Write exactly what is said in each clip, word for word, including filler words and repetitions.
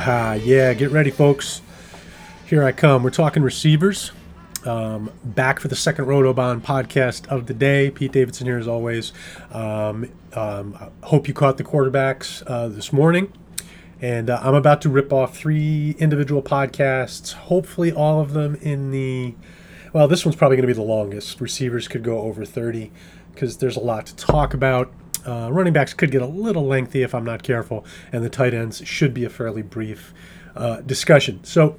Haha, yeah, get ready, folks. Here I come. We're talking receivers. Um, back for the second Rotobahn podcast of the day. Pete Davidson here as always. Um, um, I hope you caught the quarterbacks uh, this morning. And uh, I'm about to rip off three individual podcasts, hopefully all of them in the... Well, this one's probably going to be the longest. Receivers could go over thirty because there's a lot to talk about. Uh, running backs could get a little lengthy if I'm not careful, and the tight ends should be a fairly brief uh, discussion. So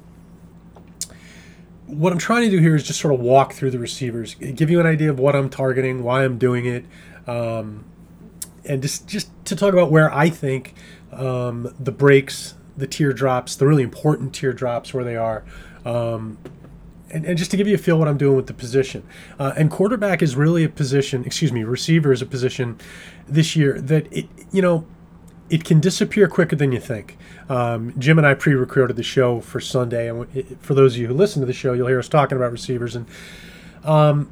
what I'm trying to do here is just sort of walk through the receivers, give you an idea of what I'm targeting, why I'm doing it, um, and just, just to talk about where I think um, the breaks, the teardrops, the really important teardrops, where they are, um, and, and just to give you a feel what I'm doing with the position. Uh, and quarterback is really a position, excuse me, receiver is a position this year that, it, you know, it can disappear quicker than you think. Um, Jim and I pre-recorded the show for Sunday, and it, for those of you who listen to the show, you'll hear us talking about receivers. And, um,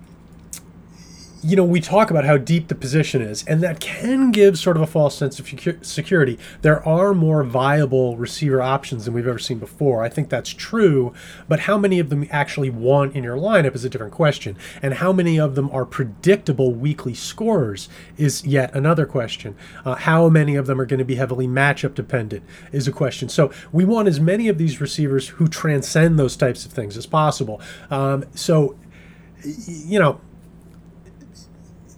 you know, we talk about how deep the position is, and that can give sort of a false sense of security. There are more viable receiver options than we've ever seen before. I think that's true, but how many of them actually want in your lineup is a different question, and how many of them are predictable weekly scorers is yet another question. Uh, how many of them are going to be heavily matchup dependent is a question. So we want as many of these receivers who transcend those types of things as possible. Um, so, you know,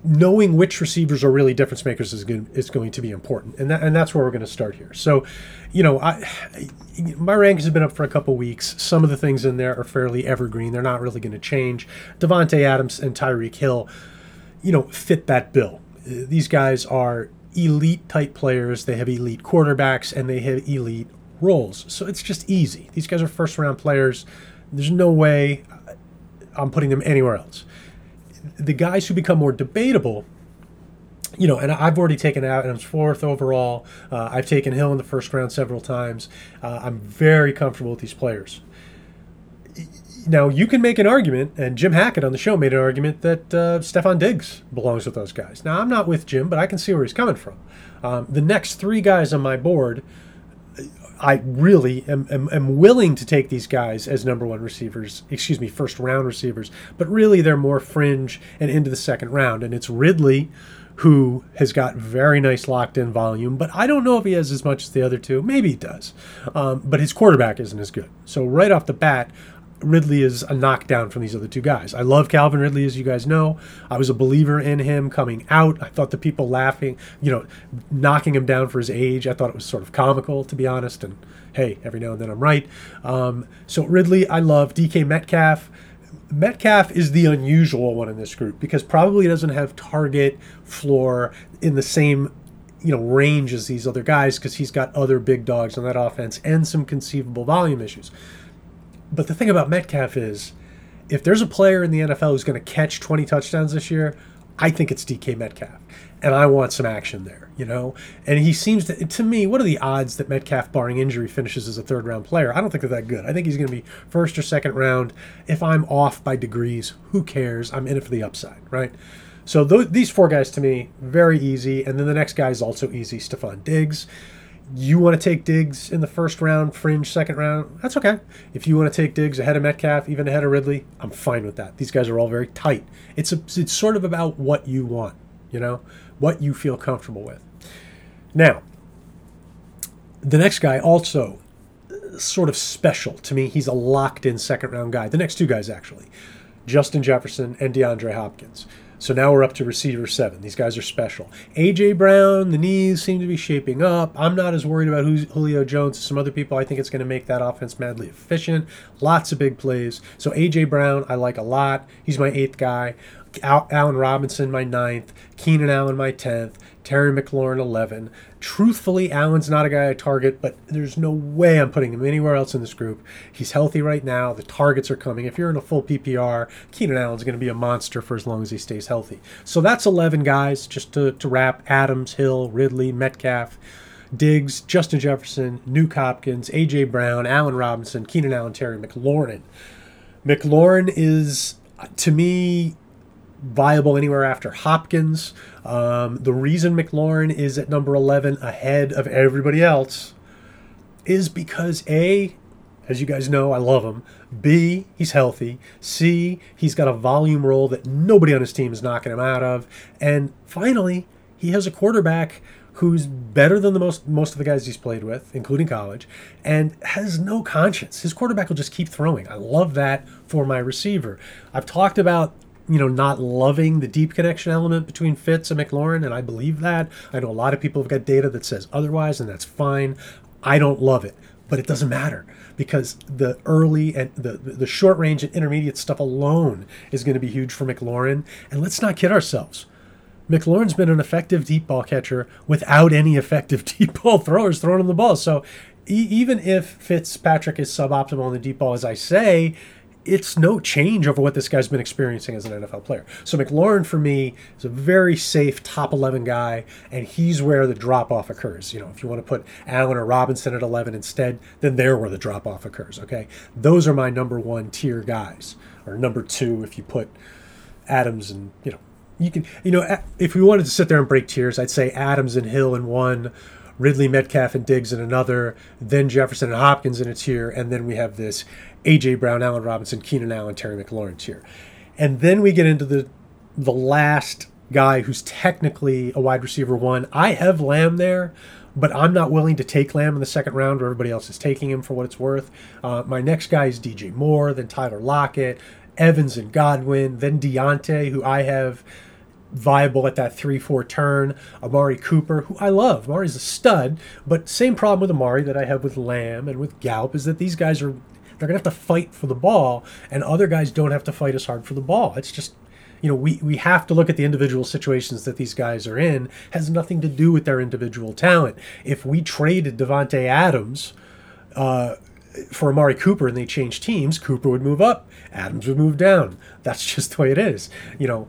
knowing which receivers are really difference makers is going, is going to be important. And that, and that's where we're going to start here. So, you know, I, my rankings have been up for a couple weeks. Some of the things in there are fairly evergreen. They're not really going to change. Devontae Adams and Tyreek Hill, you know, fit that bill. These guys are elite type players. They have elite quarterbacks and they have elite roles. So it's just easy. These guys are first round players. There's no way I'm putting them anywhere else. The guys who become more debatable, you know, and I've already taken out Adams fourth overall. Uh, I've taken Hill in the first round several times. Uh, I'm very comfortable with these players. Now, you can make an argument, and Jim Hackett on the show made an argument that uh, Stefan Diggs belongs with those guys. Now, I'm not with Jim, but I can see where he's coming from. Um, the next three guys on my board, I really am, am, am willing to take these guys as number one receivers, excuse me, first round receivers, but really they're more fringe and into the second round. And it's Ridley, who has got very nice locked in volume, but I don't know if he has as much as the other two. Maybe he does, um, but his quarterback isn't as good. So right off the bat, Ridley is a knockdown from these other two guys. I love Calvin Ridley, as you guys know. I was a believer in him coming out. I thought the people laughing, you know, knocking him down for his age, I thought it was sort of comical, to be honest. And hey, every now and then I'm right. Um, so Ridley, I love. D K Metcalf. Metcalf is the unusual one in this group because probably doesn't have target floor in the same, you know, range as these other guys because he's got other big dogs on that offense and some conceivable volume issues. But the thing about Metcalf is, if there's a player in the N F L who's going to catch twenty touchdowns this year, I think it's D K Metcalf. And I want some action there, you know? And he seems to, to me, what are the odds that Metcalf, barring injury, finishes as a third round player? I don't think they're that good. I think he's going to be first or second round. If I'm off by degrees, who cares? I'm in it for the upside, right? So those, these four guys to me, very easy. And then the next guy is also easy, Stefan Diggs. You want to take Diggs in the first round, fringe second round, that's okay. If you want to take Diggs ahead of Metcalf, even ahead of Ridley, I'm fine with that. These guys are all very tight. It's a, it's sort of about what you want, you know, what you feel comfortable with. Now, the next guy also sort of special to me. He's a locked-in second-round guy. The next two guys, actually, Justin Jefferson and DeAndre Hopkins. So now we're up to receiver seven. These guys are special. A J. Brown, the knees seem to be shaping up. I'm not as worried about who's Julio Jones as some other people. I think it's going to make that offense madly efficient. Lots of big plays. So A J. Brown, I like a lot. He's my eighth guy. Al- Allen Robinson, my ninth. Keenan Allen, my tenth. Terry McLaurin, eleven. Truthfully, Allen's not a guy I target, but there's no way I'm putting him anywhere else in this group. He's healthy right now. The targets are coming. If you're in a full P P R, Keenan Allen's going to be a monster for as long as he stays healthy. So that's eleven guys, just to, to wrap. Adams, Hill, Ridley, Metcalf, Diggs, Justin Jefferson, Nuke Hopkins, A J. Brown, Allen Robinson, Keenan Allen, Terry McLaurin. McLaurin is, to me, viable anywhere after Hopkins. Um, the reason McLaurin is at number eleven ahead of everybody else is because A, as you guys know, I love him. B, he's healthy. C, he's got a volume role that nobody on his team is knocking him out of. And finally, he has a quarterback who's better than the most most of the guys he's played with, including college, and has no conscience. His quarterback will just keep throwing. I love that for my receiver. I've talked about, you know, not loving the deep connection element between Fitz and McLaurin, and I believe that. I know a lot of people have got data that says otherwise, and that's fine. I don't love it, but it doesn't matter because the early and the, the short range and intermediate stuff alone is going to be huge for McLaurin. And let's not kid ourselves. McLaurin's been an effective deep ball catcher without any effective deep ball throwers throwing him the ball. So e- even if Fitzpatrick is suboptimal on the deep ball, as I say, it's no change over what this guy's been experiencing as an N F L player. So McLaurin, for me, is a very safe top eleven guy, and he's where the drop-off occurs. You know, if you want to put Allen or Robinson at eleven instead, then they're where the drop-off occurs, okay? Those are my number one tier guys, or number two if you put Adams and, you know, you can, you know, if we wanted to sit there and break tiers, I'd say Adams and Hill in one, Ridley, Metcalf, and Diggs in another, then Jefferson and Hopkins in a tier, and then we have this A J. Brown, Allen Robinson, Keenan Allen, Terry McLaurin tier. And then we get into the the last guy who's technically a wide receiver one. I have Lamb there, but I'm not willing to take Lamb in the second round where everybody else is taking him for what it's worth. Uh, my next guy is D J Moore, then Tyler Lockett, Evans and Godwin, then Deontay, who I have viable at that three four turn, Amari Cooper, who I love. Amari's a stud, but same problem with Amari that I have with Lamb and with Gallup is that these guys are, they're going to have to fight for the ball, and other guys don't have to fight as hard for the ball. It's just, you know, we, we have to look at the individual situations that these guys are in. It has nothing to do with their individual talent. If we traded Devontae Adams uh, for Amari Cooper and they changed teams, Cooper would move up, Adams would move down. That's just the way it is. You know,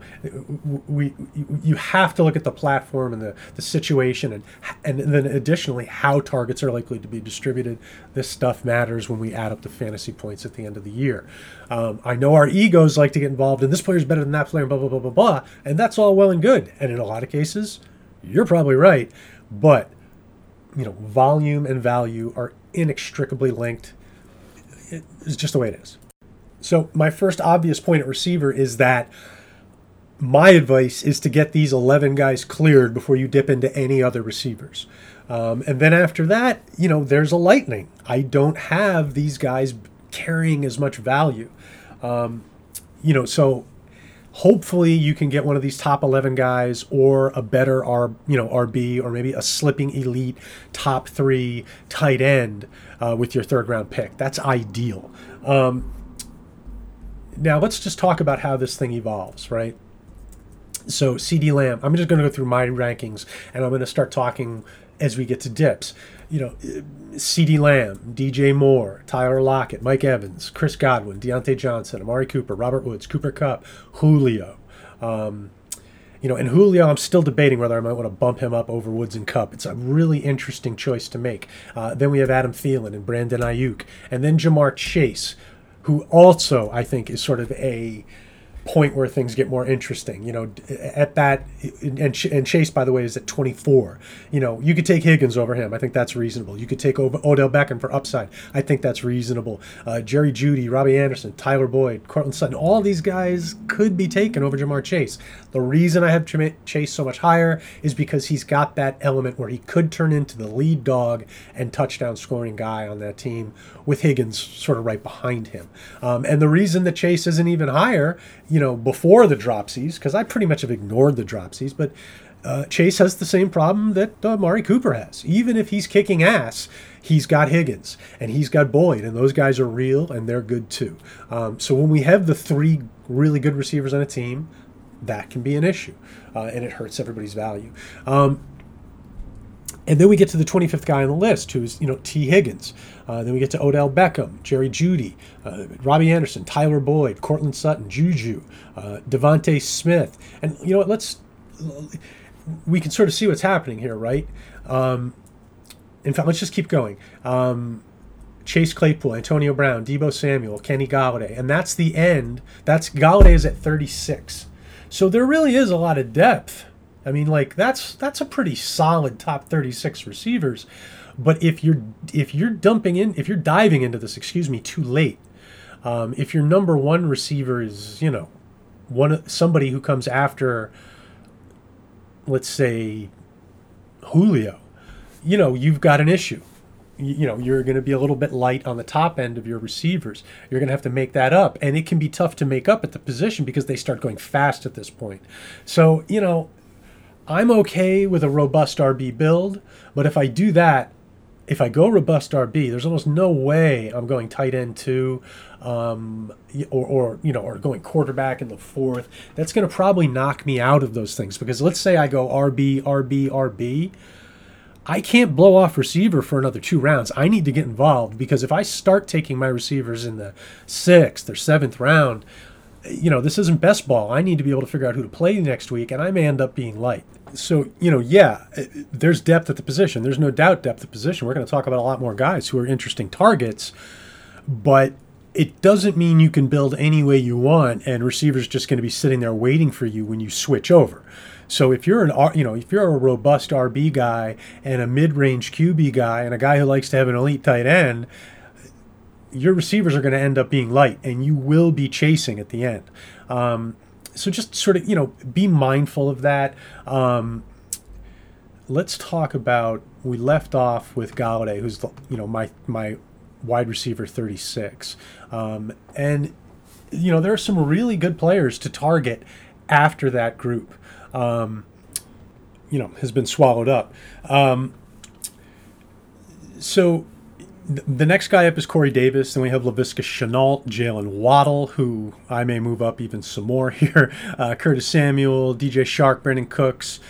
we, you have to look at the platform and the, the situation, and and then additionally how targets are likely to be distributed. This stuff matters when we add up the fantasy points at the end of the year. Um, I know our egos like to get involved, and this player's better than that player, blah, blah, blah, blah, blah, and that's all well and good. And in a lot of cases, you're probably right, but, you know, volume and value are inextricably linked. It's just the way it is. So my first obvious point at receiver is that my advice is to get these eleven guys cleared before you dip into any other receivers. Um, and then after that, you know, there's a lightning. I don't have these guys carrying as much value. Um, you know, so hopefully you can get one of these top eleven guys or a better R, you know, R B, or maybe a slipping elite top three tight end uh, with your third round pick. That's ideal. Um, now let's just talk about how this thing evolves, right? So CeeDee Lamb, I'm just going to go through my rankings, and I'm going to start talking as we get to dips. You know, CeeDee Lamb, D J Moore, Tyler Lockett, Mike Evans, Chris Godwin, Deontay Johnson, Amari Cooper, Robert Woods, Cooper Kupp, Julio. Um, you know, and Julio, I'm still debating whether I might want to bump him up over Woods and Kupp. It's a really interesting choice to make. Uh, then we have Adam Thielen and Brandon Ayuk. And then Jamar Chase, who also, I think, is sort of a point where things get more interesting, you know, at that, and Chase, by the way, is at twenty-four. You know, you could take Higgins over him. I think that's reasonable. You could take over Odell Beckham for upside. I think that's reasonable. Uh, Jerry Jeudy, Robbie Anderson, Tyler Boyd, Courtland Sutton, all these guys could be taken over Jamar Chase. The reason I have Chase so much higher is because he's got that element where he could turn into the lead dog and touchdown scoring guy on that team, with Higgins sort of right behind him. Um, and the reason that Chase isn't even higher, you You know, before the dropsies, because I pretty much have ignored the dropsies, but uh, Chase has the same problem that uh, Amari Cooper has. Even if he's kicking ass, he's got Higgins and he's got Boyd, and those guys are real and they're good too. Um, so when we have the three really good receivers on a team, that can be an issue, uh, and it hurts everybody's value. Um, And then we get to the twenty-fifth guy on the list, who's, you know, T. Higgins. Uh, then we get to Odell Beckham, Jerry Jeudy, uh, Robbie Anderson, Tyler Boyd, Courtland Sutton, Juju, uh, Devontae Smith. And, you know what, let's, we can sort of see what's happening here, right? Um, in fact, let's just keep going. Um, Chase Claypool, Antonio Brown, Deebo Samuel, Kenny Golladay. And that's the end. That's Golladay is at thirty-six. So there really is a lot of depth I mean, like, that's that's a pretty solid top thirty-six receivers. But if you're if you're dumping in, if you're diving into this, excuse me, too late, um, if your number one receiver is, you know, one somebody who comes after, let's say, Julio, you know, you've got an issue. You know, you're going to be a little bit light on the top end of your receivers. You're going to have to make that up. And it can be tough to make up at the position because they start going fast at this point. So, you know, I'm okay with a robust R B build. But if I do that, if I go robust R B, there's almost no way I'm going tight end two um, or, or, you know, or going quarterback in the fourth. That's going to probably knock me out of those things. Because let's say I go R B, R B, R B. I can't blow off receiver for another two rounds. I need to get involved, because if I start taking my receivers in the sixth or seventh round, you know, this isn't best ball. I need to be able to figure out who to play next week, and I may end up being light. So, you know, yeah, there's depth at the position. There's no doubt depth at position. We're going to talk about a lot more guys who are interesting targets, but it doesn't mean you can build any way you want, and receivers just going to be sitting there waiting for you when you switch over. So if you're an, you know, if you're a robust R B guy and a mid-range Q B guy and a guy who likes to have an elite tight end, your receivers are going to end up being light, and you will be chasing at the end. Um, so just sort of, you know, be mindful of that. Um, let's talk about, we left off with Golladay, who's the, you know, my my wide receiver thirty-six, um, and you know there are some really good players to target after that group. Um, you know, has been swallowed up. Um, so th- the next guy up is Corey Davis. Then we have Laviska Shenault, Jalen Waddle, who I may move up even some more here, uh, Curtis Samuel, D J Chark, Brandon Cooks,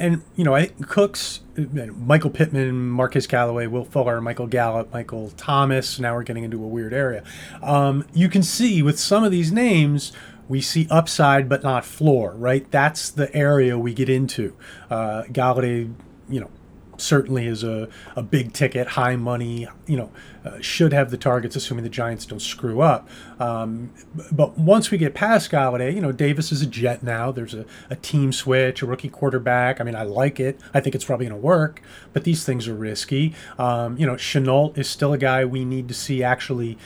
and, you know, I, Cooks, Michael Pittman, Marquez Calloway, Will Fuller, Michael Gallup, Michael Thomas. Now we're getting into a weird area. Um, you can see with some of these names, we see upside but not floor, right? That's the area we get into. Uh, Golladay, you know, certainly is a, a big ticket, high money, you know, uh, should have the targets, assuming the Giants don't screw up. Um, but once we get past Golladay, you know, Davis is a Jet now. There's a, a team switch, a rookie quarterback. I mean, I like it. I think it's probably going to work, but these things are risky. Um, you know, Shenault is still a guy we need to see actually.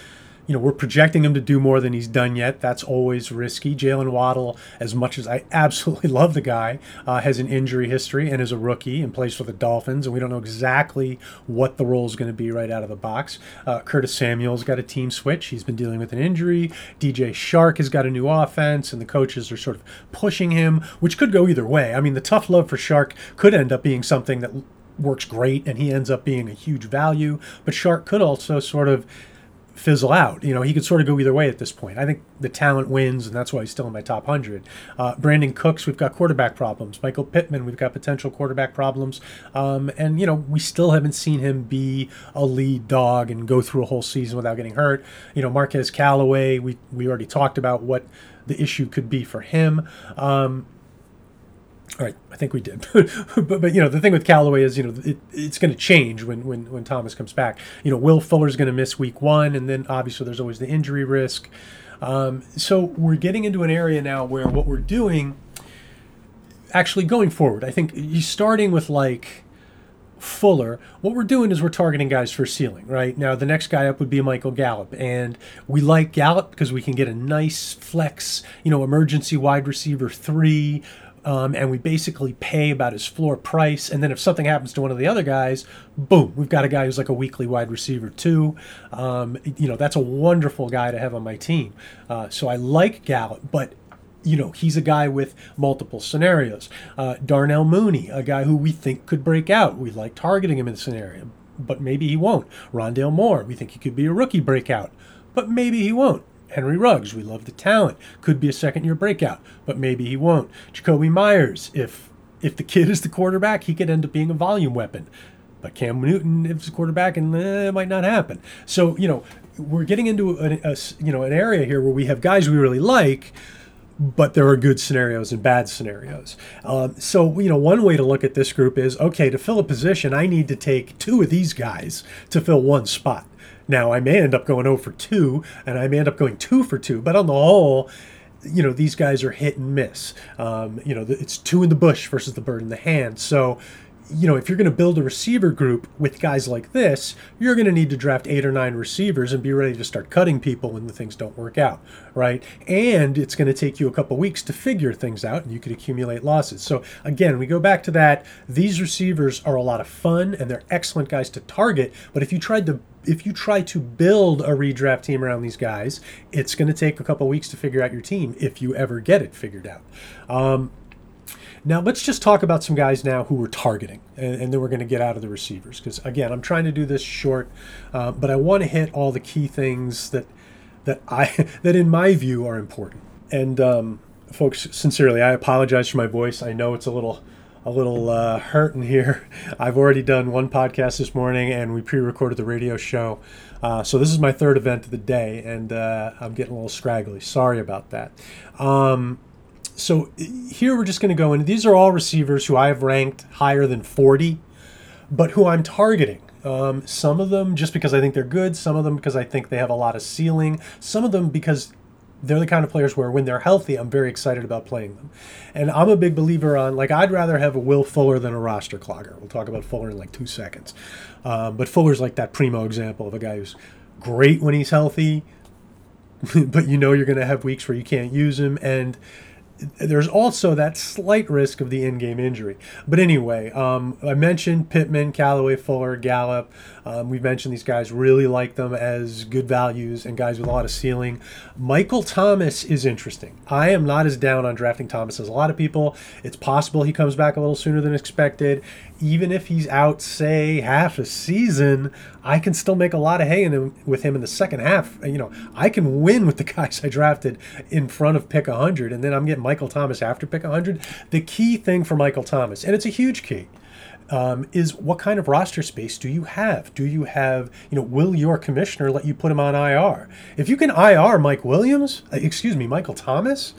You know, we're projecting him to do more than he's done yet. That's always risky. Jalen Waddle, as much as I absolutely love the guy, uh, has an injury history and is a rookie and plays for the Dolphins, and we don't know exactly what the role is going to be right out of the box. Uh, Curtis Samuel's got a team switch. He's been dealing with an injury. D J Chark has got a new offense, and the coaches are sort of pushing him, which could go either way. I mean, the tough love for Chark could end up being something that works great, and he ends up being a huge value, but Chark could also sort of fizzle out. You know, he could sort of go either way at this point. I think the talent wins, and that's why he's still in my top one hundred. Uh, Brandon Cooks, we've got quarterback problems. Michael Pittman, we've got potential quarterback problems. Um, and, you know, we still haven't seen him be a lead dog and go through a whole season without getting hurt. You know, Marquez Calloway, we, we already talked about what the issue could be for him. Um, All right, I think we did. but, but, you know, the thing with Callaway is, you know, it, it's going to change when, when, when Thomas comes back. You know, Will Fuller's going to miss week one, and then obviously there's always the injury risk. Um, so we're getting into an area now where what we're doing, actually going forward, I think you're starting with, like, Fuller, what we're doing is we're targeting guys for ceiling, right? Now, the next guy up would be Michael Gallup, and we like Gallup because we can get a nice flex, you know, emergency wide receiver three, Um, and we basically pay about his floor price. And then if something happens to one of the other guys, boom, we've got a guy who's like a weekly wide receiver too. Um, you know, that's a wonderful guy to have on my team. Uh, so I like Gallup, but, you know, he's a guy with multiple scenarios. Uh, Darnell Mooney, a guy who we think could break out. We like targeting him in the scenario, but maybe he won't. Rondale Moore, we think he could be a rookie breakout, but maybe he won't. Henry Ruggs, we love the talent. Could be a second-year breakout, but maybe he won't. Jakobi Meyers, if if the kid is the quarterback, he could end up being a volume weapon. But Cam Newton, if the quarterback, and eh, it might not happen. So, you know, we're getting into a, a, you know, an area here where we have guys we really like, but there are good scenarios and bad scenarios. Um, so, you know, one way to look at this group is, okay, to fill a position, I need to take two of these guys to fill one spot. Now, I may end up going oh for two, and I may end up going two for two, but on the whole, you know, these guys are hit and miss. Um, you know, it's two in the bush versus the bird in the hand. So, you know, if you're going to build a receiver group with guys like this, you're going to need to draft eight or nine receivers and be ready to start cutting people when the things don't work out, right? And it's going to take you a couple weeks to figure things out, and you could accumulate losses. So again, we go back to that. These receivers are a lot of fun, and they're excellent guys to target. But if you tried to if you try to build a redraft team around these guys, it's going to take a couple weeks to figure out your team if you ever get it figured out. Um, Now, let's just talk about some guys now who we're targeting, and, and then we're going to get out of the receivers. Because, again, I'm trying to do this short, uh, but I want to hit all the key things that that I that in my view are important. And, um, folks, sincerely, I apologize for my voice. I know it's a little a little uh, hurting here. I've already done one podcast this morning, and we pre-recorded the radio show. Uh, so this is my third event of the day, and uh, I'm getting a little scraggly. Sorry about that. Um So here we're just going to go in. These are all receivers who I have ranked higher than forty, but who I'm targeting. Um, some of them just because I think they're good. Some of them because I think they have a lot of ceiling. Some of them because they're the kind of players where when they're healthy, I'm very excited about playing them. And I'm a big believer on, like, I'd rather have a Will Fuller than a roster clogger. We'll talk about Fuller in like two seconds. Um, but Fuller's like that primo example of a guy who's great when he's healthy, but you know you're going to have weeks where you can't use him. And there's also that slight risk of the in-game injury. But anyway, um, I mentioned Pittman, Callaway, Fuller, Gallup. Um, we've mentioned these guys, really like them as good values and guys with a lot of ceiling. Michael Thomas is interesting. I am not as down on drafting Thomas as a lot of people. It's possible he comes back a little sooner than expected. Even if he's out, say, half a season, I can still make a lot of hay in him, with him in the second half. You know, I can win with the guys I drafted in front of pick one hundred, and then I'm getting Michael Thomas after pick one hundred. The key thing for Michael Thomas, and it's a huge key, um, is what kind of roster space do you have? Do you have, you know, will your commissioner let you put him on I R? If you can I R Mike Williams, excuse me, Michael Thomas,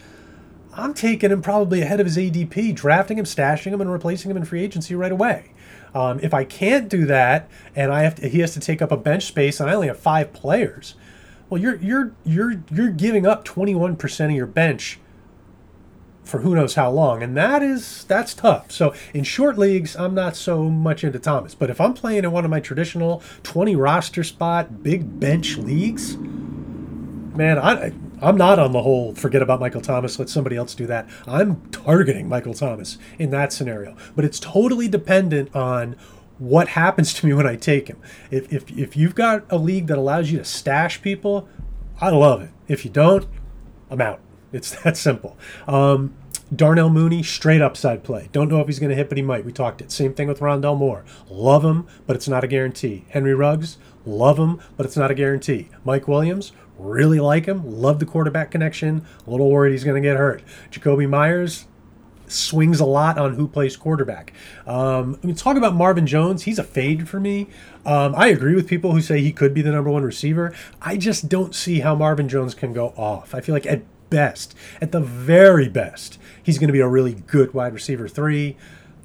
I'm taking him probably ahead of his A D P, drafting him, stashing him, and replacing him in free agency right away. Um, if I can't do that, and I have to, he has to take up a bench space, and I only have five players, well, you're you're you're you're giving up twenty-one percent of your bench for who knows how long, and that is that's tough. So in short leagues, I'm not so much into Thomas, but if I'm playing in one of my traditional twenty roster spot big bench leagues, man, I. I'm not on the whole, forget about Michael Thomas, let somebody else do that. I'm targeting Michael Thomas in that scenario. But it's totally dependent on what happens to me when I take him. If if if you've got a league that allows you to stash people, I love it. If you don't, I'm out. It's that simple. Um, Darnell Mooney, straight upside play. Don't know if he's going to hit, but he might. We talked it. Same thing with Rondale Moore. Love him, but it's not a guarantee. Henry Ruggs, love him, but it's not a guarantee. Mike Williams, really like him. Love the quarterback connection. A little worried he's going to get hurt. Jacoby Myers swings a lot on who plays quarterback. Um, we talk about Marvin Jones. He's a fade for me. Um, I agree with people who say he could be the number one receiver. I just don't see how Marvin Jones can go off. I feel like at best, at the very best, he's going to be a really good wide receiver three.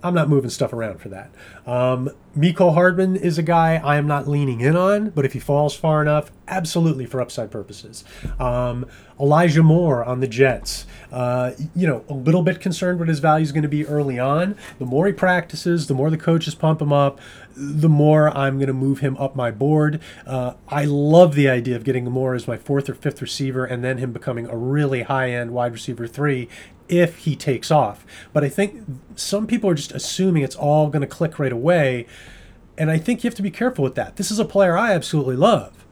I'm not moving stuff around for that. Um, Mecole Hardman is a guy I am not leaning in on, but if he falls far enough, absolutely for upside purposes. Um, Elijah Moore on the Jets. Uh, you know, a little bit concerned what his value is going to be early on. The more he practices, the more the coaches pump him up, the more I'm going to move him up my board. Uh, I love the idea of getting Moore as my fourth or fifth receiver and then him becoming a really high-end wide receiver three if he takes off. But I think some people are just assuming it's all going to click right away. And I think you have to be careful with that. This is a player I absolutely love,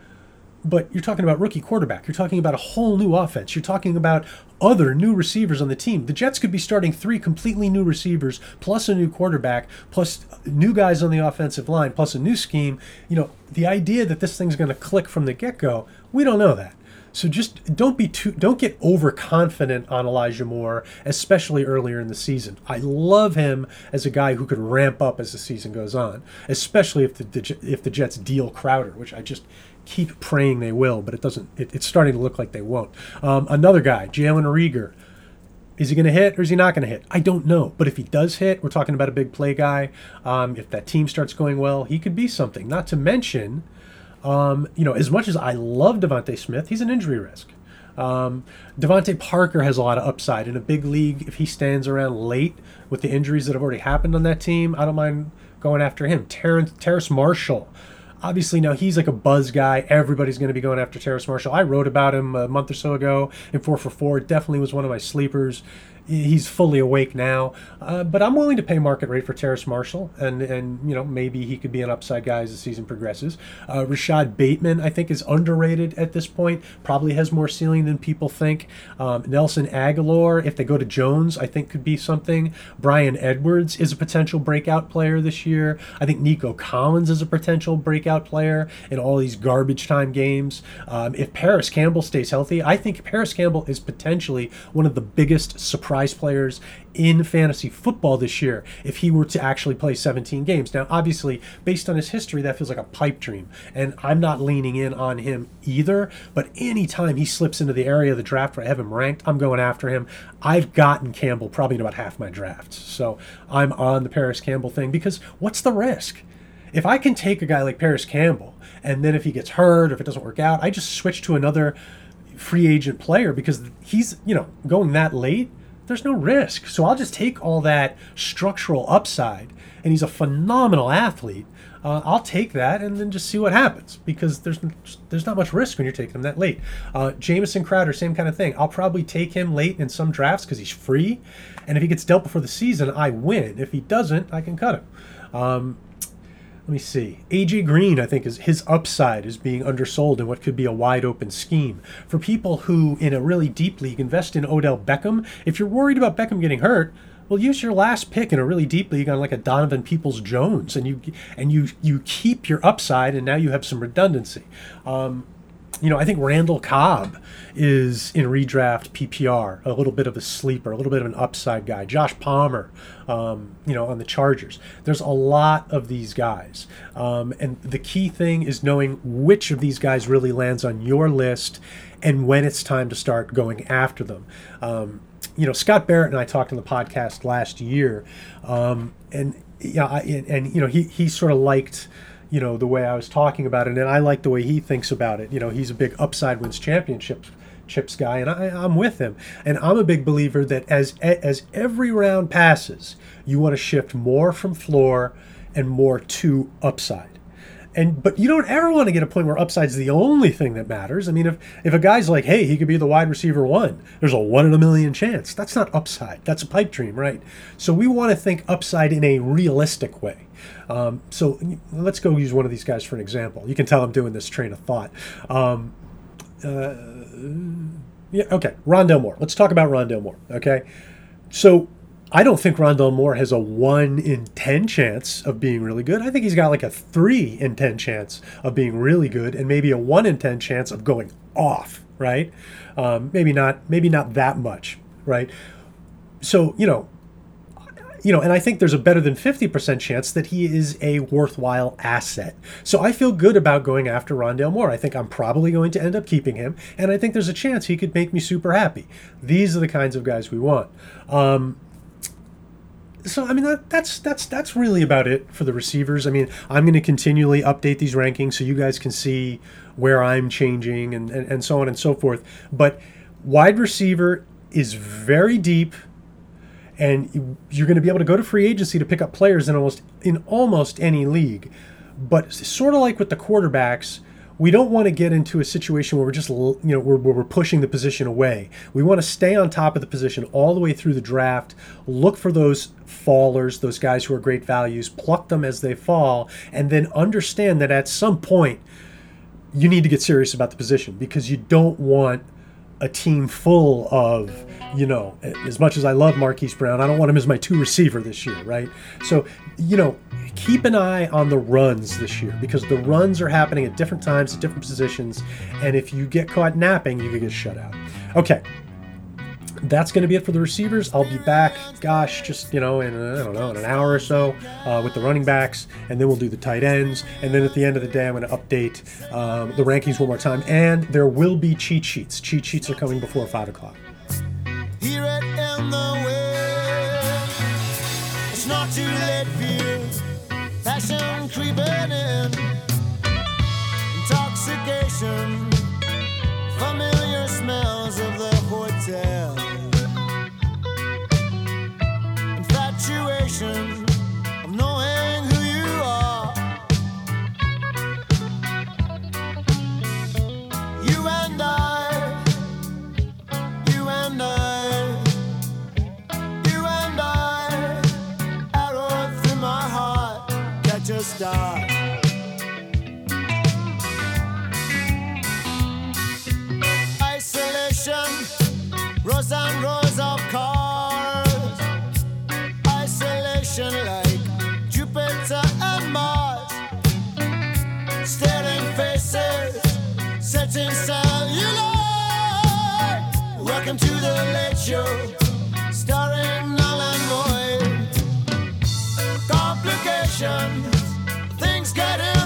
but you're talking about rookie quarterback. You're talking about a whole new offense. You're talking about other new receivers on the team. The Jets could be starting three completely new receivers, plus a new quarterback, plus new guys on the offensive line, plus a new scheme. You know, the idea that this thing's going to click from the get-go, we don't know that. So just don't be too, don't get overconfident on Elijah Moore, especially earlier in the season. I love him as a guy who could ramp up as the season goes on, especially if the if the Jets deal Crowder, which I just keep praying they will, but it doesn't. It, it's starting to look like they won't. Um, another guy, Jalen Reagor. Is he going to hit or is he not going to hit? I don't know. But if he does hit, we're talking about a big play guy. Um, if that team starts going well, he could be something. Not to mention, Um, you know, as much as I love Devontae Smith, he's an injury risk. Um, Devontae Parker has a lot of upside. In a big league, if he stands around late with the injuries that have already happened on that team, I don't mind going after him. Terrence, Terrace Marshall. Obviously, now he's like a buzz guy. Everybody's going to be going after Terrace Marshall. I wrote about him a month or so ago in four for four. Definitely was one of my sleepers. He's fully awake now. Uh, but I'm willing to pay market rate for Terrace Marshall. And, and you know, maybe he could be an upside guy as the season progresses. Uh, Rashad Bateman, I think, is underrated at this point. Probably has more ceiling than people think. Um, Nelson Aguilar, if they go to Jones, I think could be something. Brian Edwards is a potential breakout player this year. I think Nico Collins is a potential breakout player in all these garbage time games. Um, if Paris Campbell stays healthy, I think Paris Campbell is potentially one of the biggest surprise players in fantasy football this year if he were to actually play seventeen games. Now, obviously, based on his history, that feels like a pipe dream, and I'm not leaning in on him either, but anytime he slips into the area of the draft where I have him ranked, I'm going after him. I've gotten Campbell probably in about half my drafts, so I'm on the Paris Campbell thing because what's the risk? If I can take a guy like Paris Campbell, and then if he gets hurt or if it doesn't work out, I just switch to another free agent player because he's, you know, going that late, there's no risk. So I'll just take all that structural upside, and he's a phenomenal athlete. Uh, I'll take that and then just see what happens because there's there's not much risk when you're taking him that late. Uh, Jamison Crowder, same kind of thing. I'll probably take him late in some drafts because he's free, and if he gets dealt before the season, I win. If he doesn't, I can cut him. Um, Let me see. A J Green, I think, is his upside is being undersold in what could be a wide-open scheme. For people who, in a really deep league, invest in Odell Beckham, if you're worried about Beckham getting hurt, well, use your last pick in a really deep league on like a Donovan Peoples-Jones, and you and you you keep your upside, and now you have some redundancy. Um, You know, I think Randall Cobb is, in redraft P P R, a little bit of a sleeper, a little bit of an upside guy. Josh Palmer, um, you know, on the Chargers. There's a lot of these guys. Um, and the key thing is knowing which of these guys really lands on your list and when it's time to start going after them. Um, you know, Scott Barrett and I talked on the podcast last year. Um, and, yeah, I, and, and, you know, he, he sort of liked... you know, the way I was talking about it, and I like the way he thinks about it. You know, he's a big upside wins championships chips guy, and I, I'm with him. And I'm a big believer that as as every round passes, you want to shift more from floor and more to upside. And but you don't ever want to get to a point where upside's the only thing that matters. I mean, if if a guy's like, hey, he could be the wide receiver one, there's a one in a million chance. That's not upside. That's a pipe dream, right? So we want to think upside in a realistic way. Um, so let's go use one of these guys for an example. You can tell I'm doing this train of thought. Um, uh, yeah, okay, Rondale Moore. Let's talk about Rondale Moore, okay? So I don't think Rondale Moore has a one in ten chance of being really good. I think he's got like a three in ten chance of being really good and maybe a one in ten chance of going off, right? Um, maybe not, maybe not that much, right? So, you know, You know, and I think there's a better than fifty percent chance that he is a worthwhile asset. So I feel good about going after Rondale Moore. I think I'm probably going to end up keeping him, and I think there's a chance he could make me super happy. These are the kinds of guys we want. Um, so, I mean, that, that's that's that's really about it for the receivers. I mean, I'm going to continually update these rankings so you guys can see where I'm changing and, and, and so on and so forth. But wide receiver is very deep. And you're going to be able to go to free agency to pick up players in almost in almost any league. But sort of like with the quarterbacks, we don't want to get into a situation where we're just, you know, where we're pushing the position away. We want to stay on top of the position all the way through the draft, look for those fallers, those guys who are great values, pluck them as they fall, and then understand that at some point you need to get serious about the position because you don't want a team full of, you know, as much as I love Marquise Brown, I don't want him as my two receiver this year, right? So, you know, keep an eye on the runs this year because the runs are happening at different times, at different positions, and if you get caught napping, you could get shut out. Okay, that's going to be it for the receivers. I'll be back, gosh, just, you know, in, I don't know, in an hour or so uh, with the running backs, and then we'll do the tight ends, and then at the end of the day, I'm going to update um, the rankings one more time, and there will be cheat sheets. Cheat sheets are coming before five o'clock. Here at in the world, it's not too late for you. Passion creeping in, intoxication, familiar smells. to start. Isolation, rows and rows of cars. Isolation like Jupiter and Mars. Staring faces, setting cellulite. Welcome to the late show, starring Allen Boyd. Things get in.